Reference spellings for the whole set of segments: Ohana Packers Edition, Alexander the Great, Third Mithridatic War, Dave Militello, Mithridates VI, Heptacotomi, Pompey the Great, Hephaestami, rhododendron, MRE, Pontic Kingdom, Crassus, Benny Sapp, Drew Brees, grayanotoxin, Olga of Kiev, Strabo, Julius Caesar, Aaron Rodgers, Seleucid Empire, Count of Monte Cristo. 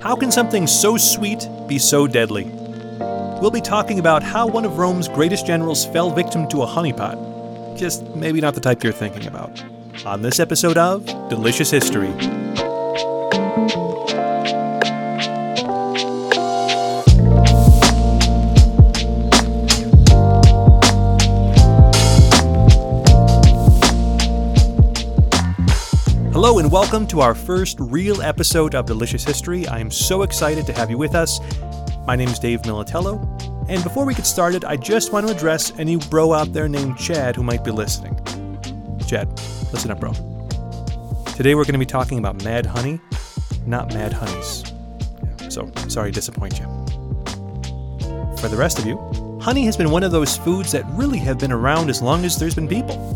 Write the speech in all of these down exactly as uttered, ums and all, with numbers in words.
How can something so sweet be so deadly? We'll be talking about how one of Rome's greatest generals fell victim to a honeypot. Just maybe not the type you're thinking about. On this episode of Delicious History. Hello and welcome to our first real episode of Delicious History. I am so excited to have you with us. My name is Dave Militello, and before we get started, I just want to address any bro out there named Chad who might be listening. Chad, listen up, bro. Today we're going to be talking about mad honey, not mad honeys. So, sorry to disappoint you. For the rest of you, honey has been one of those foods that really have been around as long as there's been people.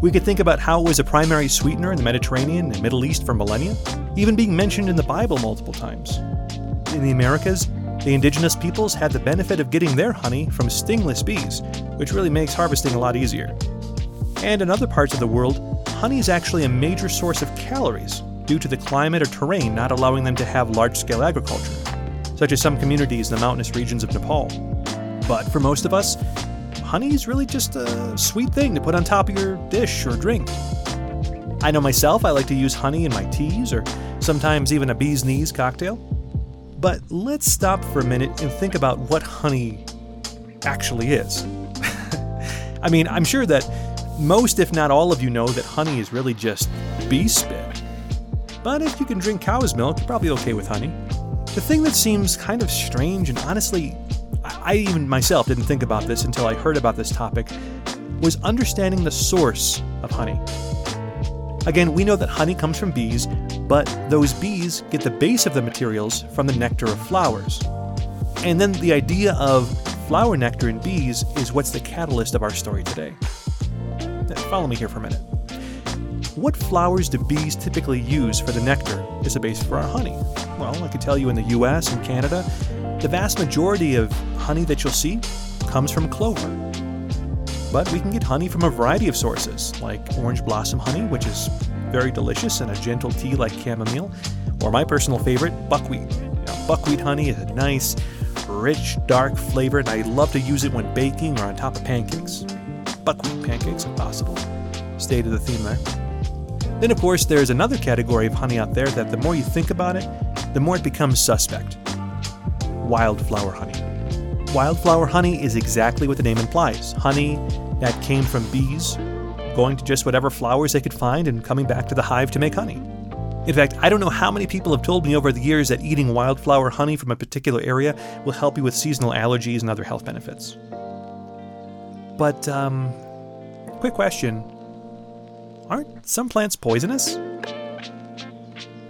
We could think about how it was a primary sweetener in the Mediterranean and Middle East for millennia, even being mentioned in the Bible multiple times. In the Americas, the indigenous peoples had the benefit of getting their honey from stingless bees, which really makes harvesting a lot easier. And in other parts of the world, honey is actually a major source of calories due to the climate or terrain not allowing them to have large-scale agriculture, such as some communities in the mountainous regions of Nepal. But for most of us, honey is really just a sweet thing to put on top of your dish or drink. I know myself, I like to use honey in my teas or sometimes even a bee's knees cocktail. But let's stop for a minute and think about what honey actually is. I mean, I'm sure that most, if not all of you know that honey is really just bee spit. But if you can drink cow's milk, you're probably okay with honey. The thing that seems kind of strange and honestly I even myself didn't think about this until I heard about this topic, was understanding the source of honey. Again, we know that honey comes from bees, but those bees get the base of the materials from the nectar of flowers. And then the idea of flower nectar in bees is what's the catalyst of our story today. Now, follow me here for a minute. What flowers do bees typically use for the nectar as a base for our honey? Well, I could tell you in the U S and Canada, the vast majority of honey that you'll see comes from clover. But we can get honey from a variety of sources, like orange blossom honey, which is very delicious in a gentle tea like chamomile, or my personal favorite, buckwheat. Now, buckwheat honey is a nice, rich, dark flavor, and I love to use it when baking or on top of pancakes. Buckwheat pancakes, if possible. Stay to the theme there. Then, of course, there's another category of honey out there that the more you think about it, the more it becomes suspect. Wildflower honey. Wildflower honey is exactly what the name implies. Honey that came from bees, going to just whatever flowers they could find and coming back to the hive to make honey. In fact, I don't know how many people have told me over the years that eating wildflower honey from a particular area will help you with seasonal allergies and other health benefits. But, um, quick question. Aren't some plants poisonous?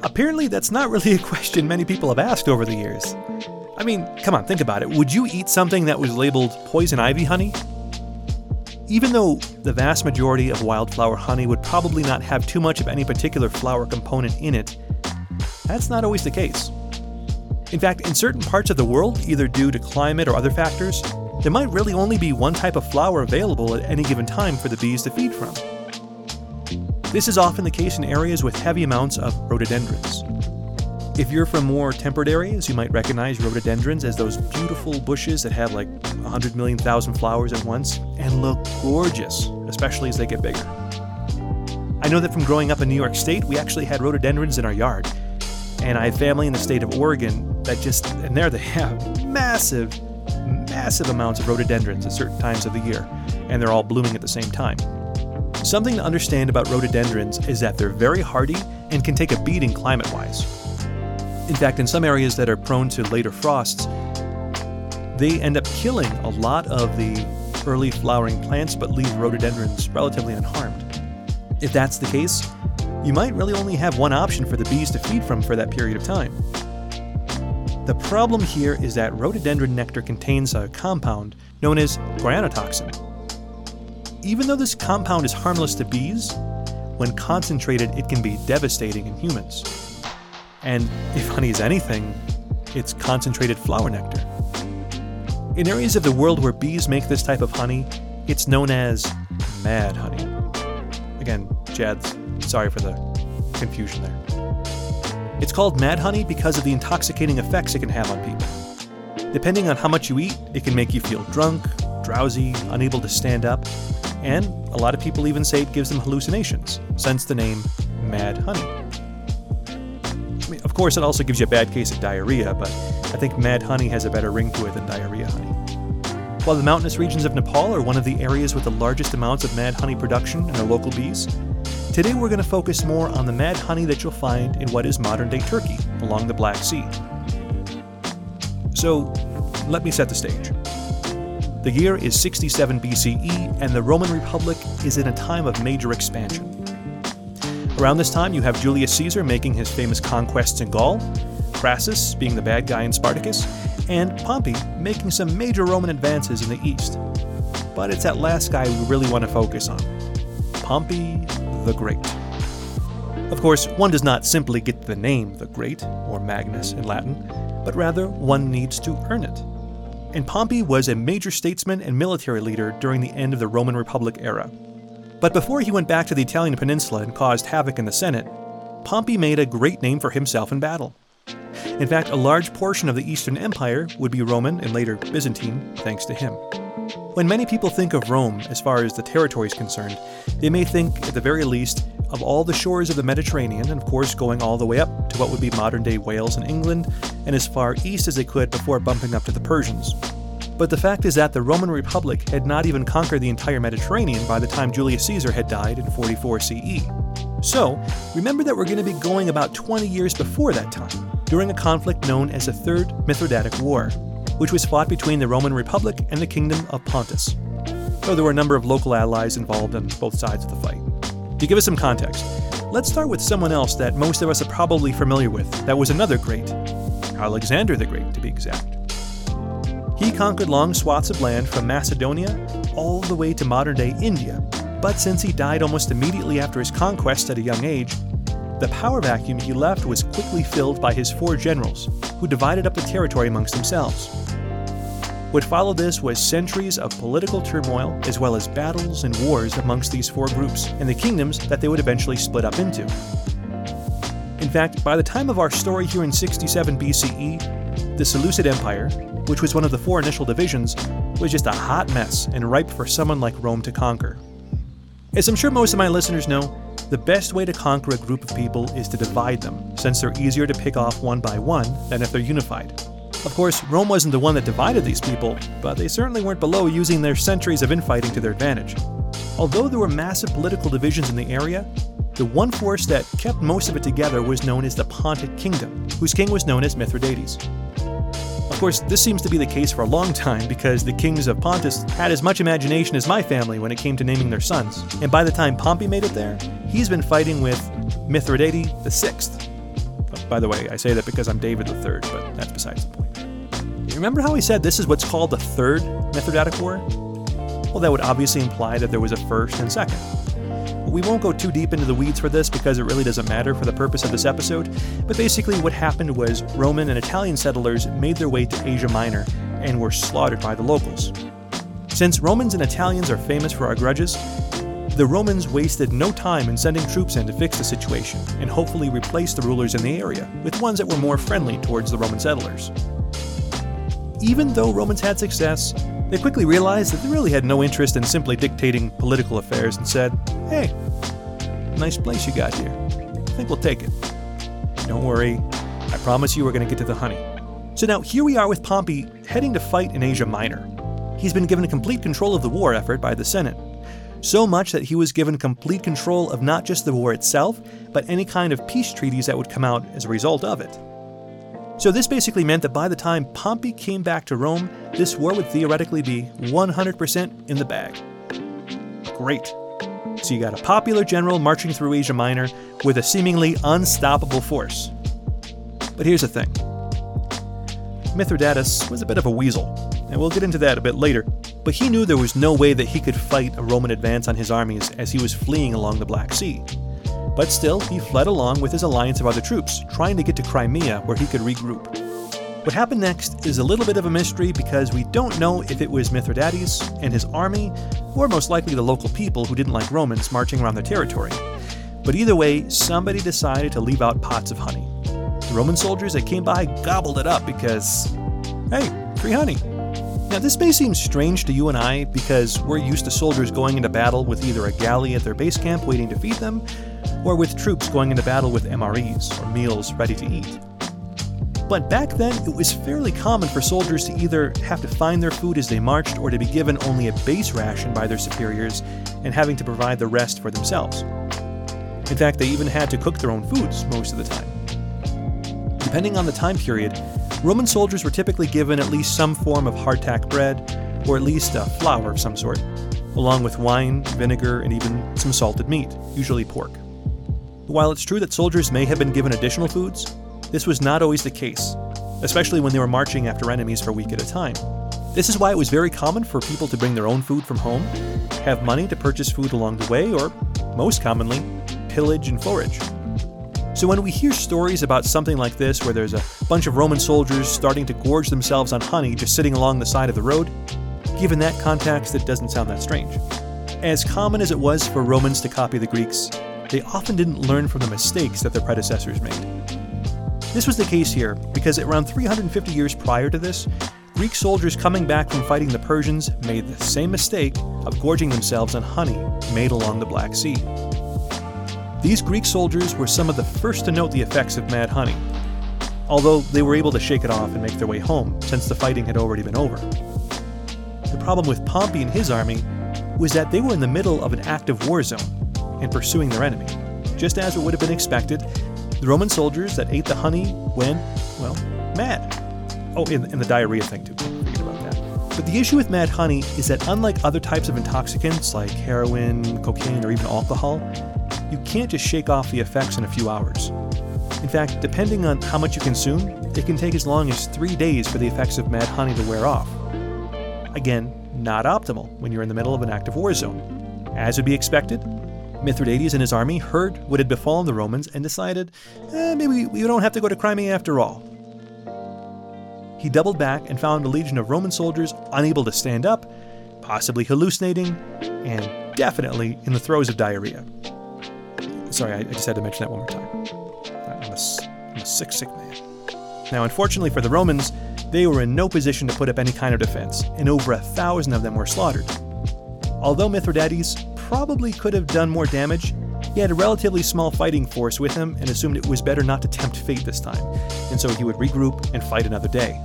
Apparently that's not really a question many people have asked over the years. I mean, come on, think about it. Would you eat something that was labeled poison ivy honey? Even though the vast majority of wildflower honey would probably not have too much of any particular flower component in it, that's not always the case. In fact, in certain parts of the world, either due to climate or other factors, there might really only be one type of flower available at any given time for the bees to feed from. This is often the case in areas with heavy amounts of rhododendrons. If you're from more temperate areas, you might recognize rhododendrons as those beautiful bushes that have like one hundred million thousand flowers at once and look gorgeous, especially as they get bigger. I know that from growing up in New York State, we actually had rhododendrons in our yard. And I have family in the state of Oregon that just, and there they have massive, massive amounts of rhododendrons at certain times of the year, and they're all blooming at the same time. Something to understand about rhododendrons is that they're very hardy and can take a beating climate-wise. In fact, in some areas that are prone to later frosts, they end up killing a lot of the early flowering plants but leave rhododendrons relatively unharmed. If that's the case, you might really only have one option for the bees to feed from for that period of time. The problem here is that rhododendron nectar contains a compound known as grayanotoxin. Even though this compound is harmless to bees, when concentrated it can be devastating in humans. And if honey is anything, it's concentrated flower nectar. In areas of the world where bees make this type of honey, it's known as mad honey. Again, Chad, sorry for the confusion there. It's called mad honey because of the intoxicating effects it can have on people. Depending on how much you eat, it can make you feel drunk, drowsy, unable to stand up, and a lot of people even say it gives them hallucinations, hence the name mad honey. I mean, of course, it also gives you a bad case of diarrhea, but I think mad honey has a better ring to it than diarrhea honey. While the mountainous regions of Nepal are one of the areas with the largest amounts of mad honey production in their local bees, today we're going to focus more on the mad honey that you'll find in what is modern-day Turkey along the Black Sea. So, let me set the stage. The year is sixty-seven B C E, and the Roman Republic is in a time of major expansion. Around this time, you have Julius Caesar making his famous conquests in Gaul, Crassus being the bad guy in Spartacus, and Pompey making some major Roman advances in the east. But it's that last guy we really want to focus on, Pompey the Great. Of course, one does not simply get the name the Great, or Magnus in Latin, but rather one needs to earn it. And Pompey was a major statesman and military leader during the end of the Roman Republic era. But before he went back to the Italian peninsula and caused havoc in the Senate, Pompey made a great name for himself in battle. In fact, a large portion of the Eastern Empire would be Roman and later Byzantine, thanks to him. When many people think of Rome as far as the territory is concerned, they may think, at the very least, of all the shores of the Mediterranean, and of course going all the way up to what would be modern-day Wales and England, and as far east as they could before bumping up to the Persians. But the fact is that the Roman Republic had not even conquered the entire Mediterranean by the time Julius Caesar had died in forty-four C E. So, remember that we're going to be going about twenty years before that time, during a conflict known as the Third Mithridatic War, which was fought between the Roman Republic and the Kingdom of Pontus, though there were a number of local allies involved on both sides of the fight. To give us some context, let's start with someone else that most of us are probably familiar with that was another great, Alexander the Great to be exact. He conquered long swaths of land from Macedonia all the way to modern-day India, but since he died almost immediately after his conquest at a young age, the power vacuum he left was quickly filled by his four generals, who divided up the territory amongst themselves. What followed this was centuries of political turmoil, as well as battles and wars amongst these four groups, and the kingdoms that they would eventually split up into. In fact, by the time of our story here in sixty-seven B C E, the Seleucid Empire, which was one of the four initial divisions, was just a hot mess and ripe for someone like Rome to conquer. As I'm sure most of my listeners know, the best way to conquer a group of people is to divide them, since they're easier to pick off one by one than if they're unified. Of course, Rome wasn't the one that divided these people, but they certainly weren't below using their centuries of infighting to their advantage. Although there were massive political divisions in the area, the one force that kept most of it together was known as the Pontic Kingdom, whose king was known as Mithridates. Of course, this seems to be the case for a long time because the kings of Pontus had as much imagination as my family when it came to naming their sons, and by the time Pompey made it there, he's been fighting with Mithridates the sixth. By the way, I say that because I'm David the third, but that's besides the point. You remember how he said this is what's called the Third Mithridatic War? Well, that would obviously imply that there was a first and second. We won't go too deep into the weeds for this because it really doesn't matter for the purpose of this episode, but basically what happened was Roman and Italian settlers made their way to Asia Minor and were slaughtered by the locals. Since Romans and Italians are famous for our grudges, the Romans wasted no time in sending troops in to fix the situation and hopefully replace the rulers in the area with ones that were more friendly towards the Roman settlers. Even though Romans had success, they quickly realized that they really had no interest in simply dictating political affairs and said, "Hey, nice place you got here. I think we'll take it. Don't worry, I promise you we're going to get to the honey." So now here we are with Pompey heading to fight in Asia Minor. He's been given complete control of the war effort by the Senate. So much that he was given complete control of not just the war itself, but any kind of peace treaties that would come out as a result of it. So this basically meant that by the time Pompey came back to Rome, this war would theoretically be one hundred percent in the bag. Great. So you got a popular general marching through Asia Minor with a seemingly unstoppable force. But here's the thing. Mithridates was a bit of a weasel, and we'll get into that a bit later. But he knew there was no way that he could fight a Roman advance on his armies as he was fleeing along the Black Sea. But still, he fled along with his alliance of other troops, trying to get to Crimea where he could regroup. What happened next is a little bit of a mystery because we don't know if it was Mithridates and his army, or most likely the local people who didn't like Romans marching around their territory. But either way, somebody decided to leave out pots of honey. The Roman soldiers that came by gobbled it up because, hey, free honey. Now, this may seem strange to you and I because we're used to soldiers going into battle with either a galley at their base camp waiting to feed them, or with troops going into battle with M R Es, or meals ready to eat. But back then, it was fairly common for soldiers to either have to find their food as they marched or to be given only a base ration by their superiors and having to provide the rest for themselves. In fact, they even had to cook their own foods most of the time. Depending on the time period, Roman soldiers were typically given at least some form of hardtack bread, or at least a flour of some sort, along with wine, vinegar, and even some salted meat, usually pork. While it's true that soldiers may have been given additional foods, this was not always the case, especially when they were marching after enemies for a week at a time. This is why it was very common for people to bring their own food from home, have money to purchase food along the way, or, most commonly, pillage and forage. So when we hear stories about something like this where there's a bunch of Roman soldiers starting to gorge themselves on honey just sitting along the side of the road, given that context, it doesn't sound that strange. As common as it was for Romans to copy the Greeks, they often didn't learn from the mistakes that their predecessors made. This was the case here because around three hundred fifty years prior to this, Greek soldiers coming back from fighting the Persians made the same mistake of gorging themselves on honey made along the Black Sea. These Greek soldiers were some of the first to note the effects of mad honey, although they were able to shake it off and make their way home since the fighting had already been over. The problem with Pompey and his army was that they were in the middle of an active war zone and pursuing their enemy. Just as it would have been expected, the Roman soldiers that ate the honey went, well, mad. Oh, and, and the diarrhea thing too, forget about that. But the issue with mad honey is that unlike other types of intoxicants like heroin, cocaine, or even alcohol, you can't just shake off the effects in a few hours. In fact, depending on how much you consume, it can take as long as three days for the effects of mad honey to wear off. Again, not optimal when you're in the middle of an active war zone. As would be expected, Mithridates and his army heard what had befallen the Romans and decided, eh, maybe we don't have to go to Crimea after all. He doubled back and found a legion of Roman soldiers unable to stand up, possibly hallucinating, and definitely in the throes of diarrhea. Sorry, I just had to mention that one more time. I'm a, I'm a sick, sick man. Now, unfortunately for the Romans, they were in no position to put up any kind of defense, and over a thousand of them were slaughtered. Although Mithridates probably could have done more damage, he had a relatively small fighting force with him and assumed it was better not to tempt fate this time, and so he would regroup and fight another day.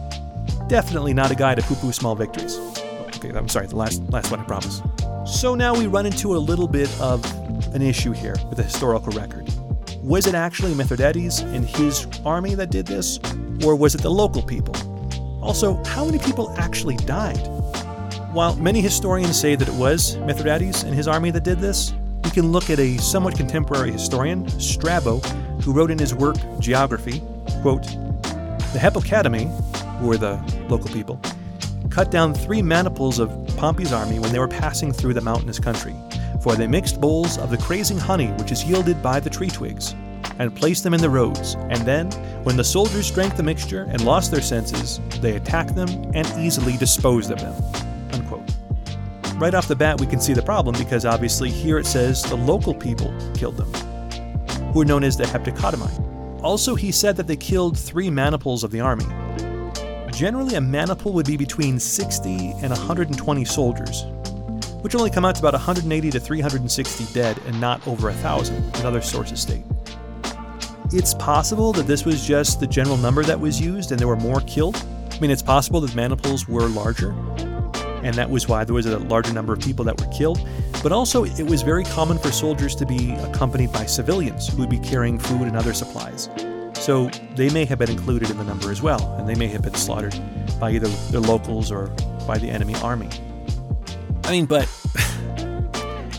Definitely not a guy to poo-poo small victories. Oh, okay, I'm sorry, the last, last one, I promise. So now we run into a little bit of an issue here with the historical record. Was it actually Mithridates and his army that did this, or was it the local people? Also, how many people actually died? While many historians say that it was Mithridates and his army that did this, we can look at a somewhat contemporary historian, Strabo, who wrote in his work Geography, quote, "The Hephaestami," who were the local people, "cut down three maniples of Pompey's army when they were passing through the mountainous country. For they mixed bowls of the crazing honey which is yielded by the tree twigs, and placed them in the roads, and then, when the soldiers drank the mixture and lost their senses, they attacked them and easily disposed of them." Unquote. Right off the bat, we can see the problem because obviously here it says the local people killed them, who are known as the Heptacotomi. Also, he said that they killed three maniples of the army. Generally, a maniple would be between sixty and one hundred twenty soldiers, which only come out to about one hundred eighty to three hundred sixty dead and not over one thousand, as other sources state. It's possible that this was just the general number that was used and there were more killed. I mean, it's possible that maniples were larger, and that was why there was a larger number of people that were killed. But also, it was very common for soldiers to be accompanied by civilians who would be carrying food and other supplies. So they may have been included in the number as well, and they may have been slaughtered by either their locals or by the enemy army. I mean, but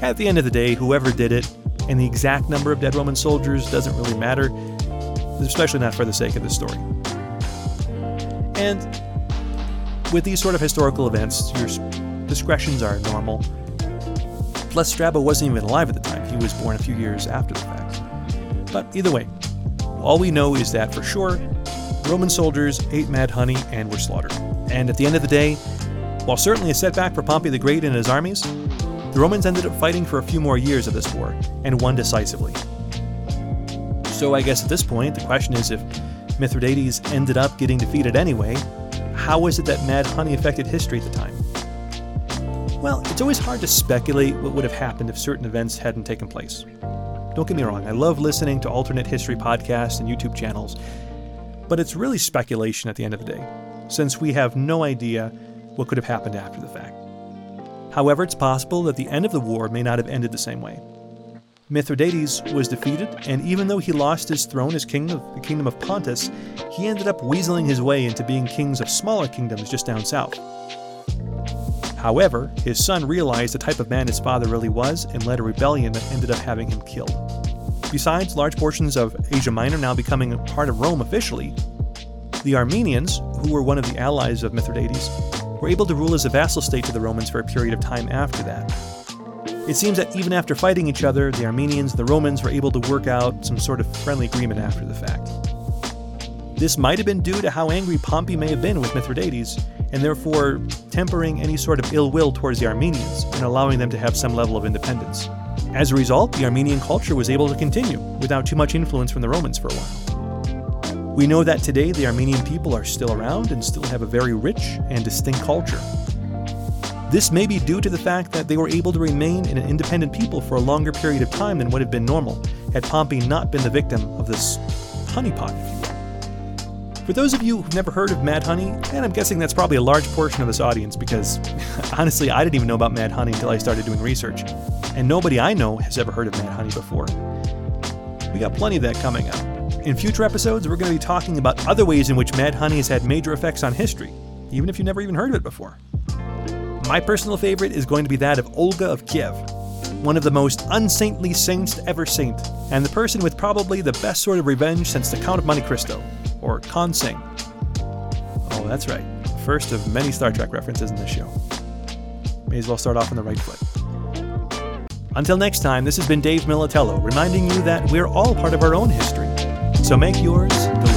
at the end of the day, whoever did it and the exact number of dead Roman soldiers doesn't really matter, especially not for the sake of the story. And with these sort of historical events, your discretions are normal. Plus, Strabo wasn't even alive at the time. He was born a few years after the fact. But either way, all we know is that for sure, Roman soldiers ate mad honey and were slaughtered. And at the end of the day, while certainly a setback for Pompey the Great and his armies, the Romans ended up fighting for a few more years of this war, and won decisively. So I guess at this point, the question is if Mithridates ended up getting defeated anyway, how is it that mad honey affected history at the time? Well, it's always hard to speculate what would have happened if certain events hadn't taken place. Don't get me wrong, I love listening to alternate history podcasts and YouTube channels, but it's really speculation at the end of the day, since we have no idea what could have happened after the fact. However, it's possible that the end of the war may not have ended the same way. Mithridates was defeated, and even though he lost his throne as king of the kingdom of Pontus, he ended up weaseling his way into being kings of smaller kingdoms just down south. However, his son realized the type of man his father really was and led a rebellion that ended up having him killed. Besides large portions of Asia Minor now becoming part of Rome officially, the Armenians, who were one of the allies of Mithridates, were able to rule as a vassal state to the Romans for a period of time after that. It seems that even after fighting each other, the Armenians and the Romans were able to work out some sort of friendly agreement after the fact. This might have been due to how angry Pompey may have been with Mithridates, and therefore tempering any sort of ill will towards the Armenians and allowing them to have some level of independence. As a result, the Armenian culture was able to continue without too much influence from the Romans for a while. We know that today the Armenian people are still around and still have a very rich and distinct culture. This may be due to the fact that they were able to remain an independent people for a longer period of time than would have been normal, had Pompey not been the victim of this honeypot, if you will. For those of you who've never heard of mad honey, and I'm guessing that's probably a large portion of this audience because, honestly, I didn't even know about mad honey until I started doing research, and nobody I know has ever heard of mad honey before. We got plenty of that coming up. In future episodes, we're going to be talking about other ways in which mad honey has had major effects on history, even if you've never even heard of it before. My personal favorite is going to be that of Olga of Kiev, one of the most unsaintly saints to ever saint, and the person with probably the best sort of revenge since the Count of Monte Cristo, or Consing. Oh, that's right, first of many Star Trek references in this show. May as well start off on the right foot. Until next time, this has been Dave Militello, reminding you that we're all part of our own history, so make yours delicious.